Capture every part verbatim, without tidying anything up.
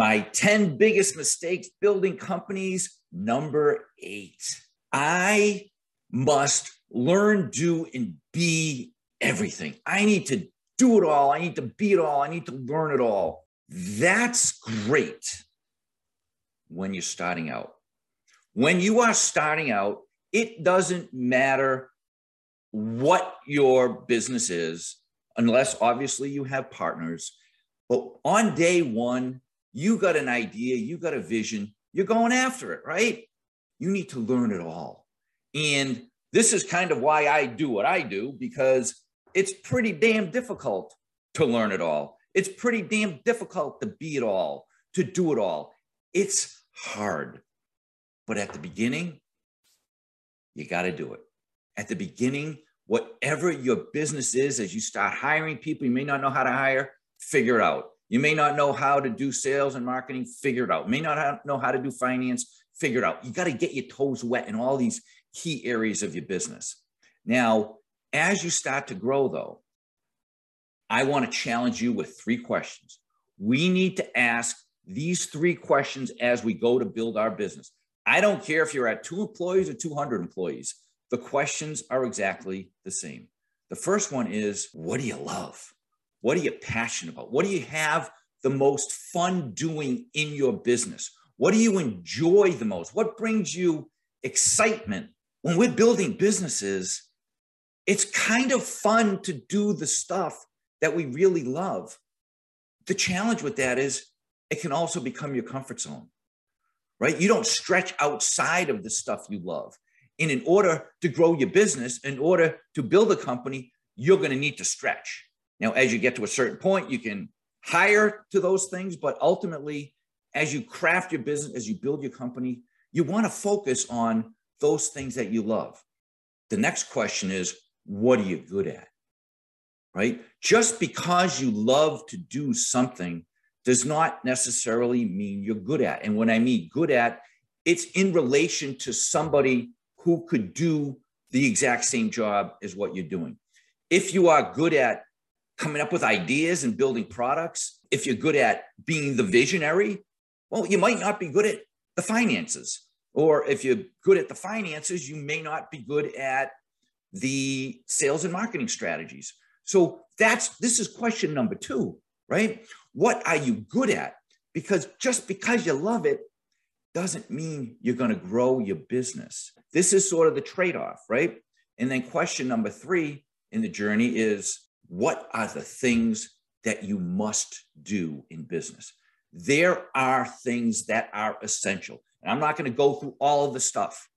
My ten biggest mistakes building companies, number eight. I must learn, do, and be everything. I need to do it all. I need to be it all. I need to learn it all. That's great when you're starting out. When you are starting out, it doesn't matter what your business is, unless obviously you have partners. But on day one, you got an idea, you got a vision, you're going after it, right? You need to learn it all. And this is kind of why I do what I do, because it's pretty damn difficult to learn it all. It's pretty damn difficult to be it all, to do it all. It's hard. But at the beginning, you got to do it. At the beginning, whatever your business is, as you start hiring people, you may not know how to hire, figure it out. You may not know how to do sales and marketing, figure it out. You may not know how to do finance, figure it out. You got to get your toes wet in all these key areas of your business. Now, as you start to grow, though, I want to challenge you with three questions. We need to ask these three questions as we go to build our business. I don't care if you're at two employees or two hundred employees. The questions are exactly the same. The first one is, what do you love? What are you passionate about? What do you have the most fun doing in your business? What do you enjoy the most? What brings you excitement? When we're building businesses, it's kind of fun to do the stuff that we really love. The challenge with that is it can also become your comfort zone, right? You don't stretch outside of the stuff you love. And in order to grow your business, in order to build a company, you're going to need to stretch. Now, as you get to a certain point, you can hire to those things, but ultimately, as you craft your business, as you build your company, you want to focus on those things that you love. The next question is, what are you good at? Right? Just because you love to do something does not necessarily mean you're good at. And when I mean good at, it's in relation to somebody who could do the exact same job as what you're doing. If you are good at coming up with ideas and building products, if you're good at being the visionary, well, you might not be good at the finances. Or if you're good at the finances, you may not be good at the sales and marketing strategies. So that's, this is question number two, right? What are you good at? Because just because you love it doesn't mean you're going to grow your business. This is sort of the trade-off, right? And then question number three in the journey is, what are the things that you must do in business? There are things that are essential. And I'm not going to go through all of the stuff.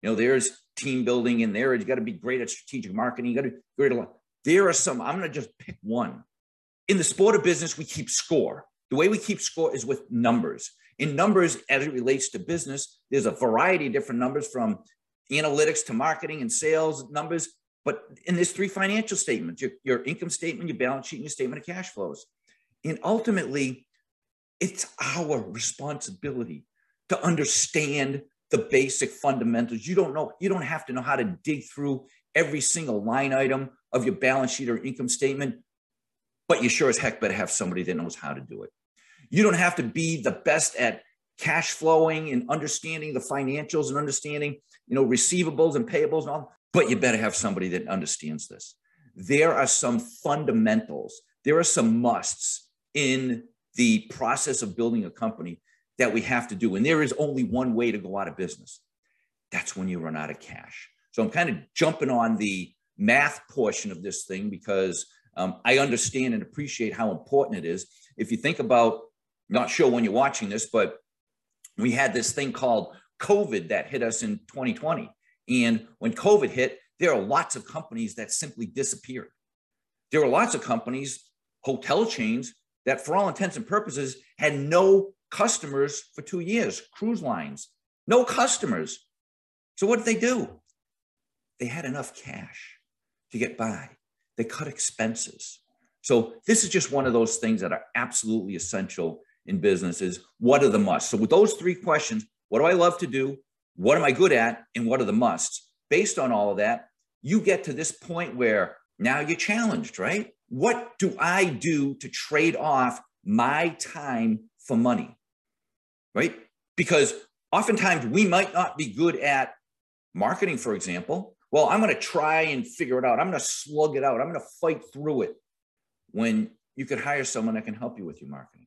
You know, there's team building and there, you got to be great at strategic marketing. You got to be great at a lot. There are some, I'm going to just pick one. In the sport of business, we keep score. The way we keep score is with numbers. In numbers, as it relates to business, there's a variety of different numbers, from analytics to marketing and sales numbers. But in there's three financial statements, your, your income statement, your balance sheet, and your statement of cash flows. And ultimately, it's our responsibility to understand the basic fundamentals. You don't know, you don't have to know how to dig through every single line item of your balance sheet or income statement, but you sure as heck better have somebody that knows how to do it. You don't have to be the best at cash flowing and understanding the financials and understanding, you know, receivables and payables and all, but you better have somebody that understands this. There are some fundamentals. There are some musts in the process of building a company that we have to do. And there is only one way to go out of business. That's when you run out of cash. So I'm kind of jumping on the math portion of this thing because um, I understand and appreciate how important it is. If you think about, not sure when you're watching this, but we had this thing called COVID that hit us in twenty twenty. And when COVID hit, there are lots of companies that simply disappeared. There were lots of companies, hotel chains, that for all intents and purposes had no customers for two years, cruise lines, no customers. So what did they do? They had enough cash to get by. They cut expenses. So this is just one of those things that are absolutely essential in businesses. What are the musts? So with those three questions, what do I love to do? What am I good at? And what are the musts? Based on all of that, you get to this point where now you're challenged, right? What do I do to trade off my time for money? right? Because oftentimes we might not be good at marketing, for example. Well, I'm going to try and figure it out. I'm going to slug it out. I'm going to fight through it, when you could hire someone that can help you with your marketing.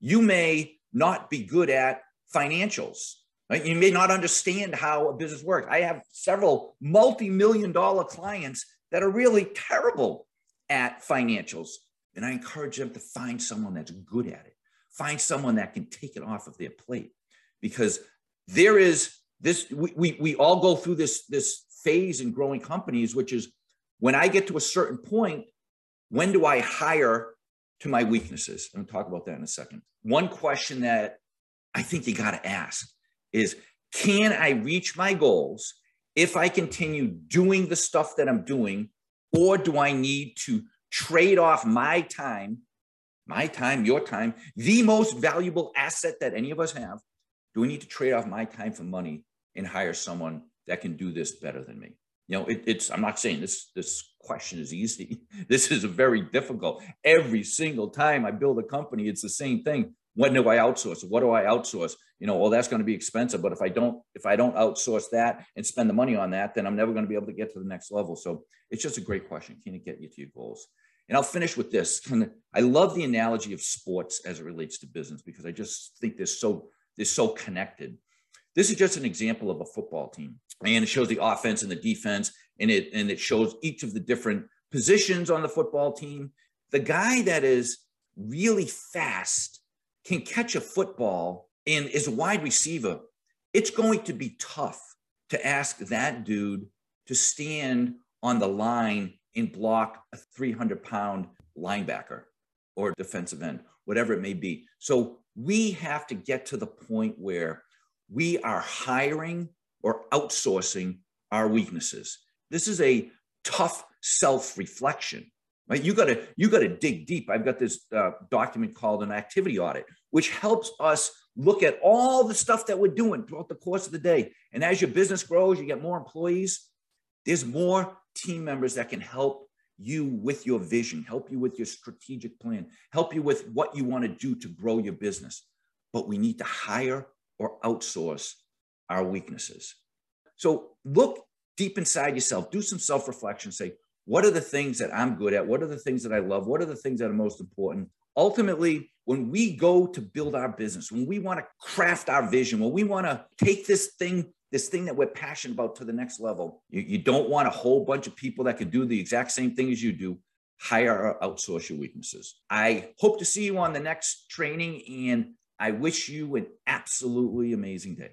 You may not be good at financials, right? You may not understand how a business works. I have several multi-million dollar clients that are really terrible at financials. And I encourage them to find someone that's good at it. Find someone that can take it off of their plate, because there is this, we, we, we all go through this, this phase in growing companies, which is when I get to a certain point, when do I hire to my weaknesses? I'm going to talk about that in a second. One question that I think you got to ask is, can I reach my goals if I continue doing the stuff that I'm doing, or do I need to trade off my time, my time, your time, the most valuable asset that any of us have? Do we need to trade off my time for money and hire someone that can do this better than me? You know, it, it's, I'm not saying this, this question is easy. This is a very difficult. Every single time I build a company, it's the same thing. When do I outsource? What do I outsource? You know, well, that's going to be expensive, but if I don't, if I don't outsource that and spend the money on that, then I'm never going to be able to get to the next level. So it's just a great question. Can it get you to your goals? And I'll finish with this. I love the analogy of sports as it relates to business, because I just think they're so, they're so connected. This is just an example of a football team, and it shows the offense and the defense, and it, and it shows each of the different positions on the football team. The guy that is really fast can catch a football and is a wide receiver. It's going to be tough to ask that dude to stand on the line and block a three hundred pound linebacker or defensive end, whatever it may be. So we have to get to the point where we are hiring or outsourcing our weaknesses. This is a tough self-reflection, right? You gotta, you gotta dig deep. I've got this uh, document called an activity audit, which helps us look at all the stuff that we're doing throughout the course of the day. And as your business grows, you get more employees, there's more team members that can help you with your vision, help you with your strategic plan, help you with what you wanna do to grow your business. But we need to hire or outsource our weaknesses. So look deep inside yourself, do some self-reflection, say, what are the things that I'm good at? What are the things that I love? What are the things that are most important? Ultimately, when we go to build our business, when we want to craft our vision, when we want to take this thing, this thing that we're passionate about to the next level, you, you don't want a whole bunch of people that can do the exact same thing as you do. Hire or outsource your weaknesses. I hope to see you on the next training, and I wish you an absolutely amazing day.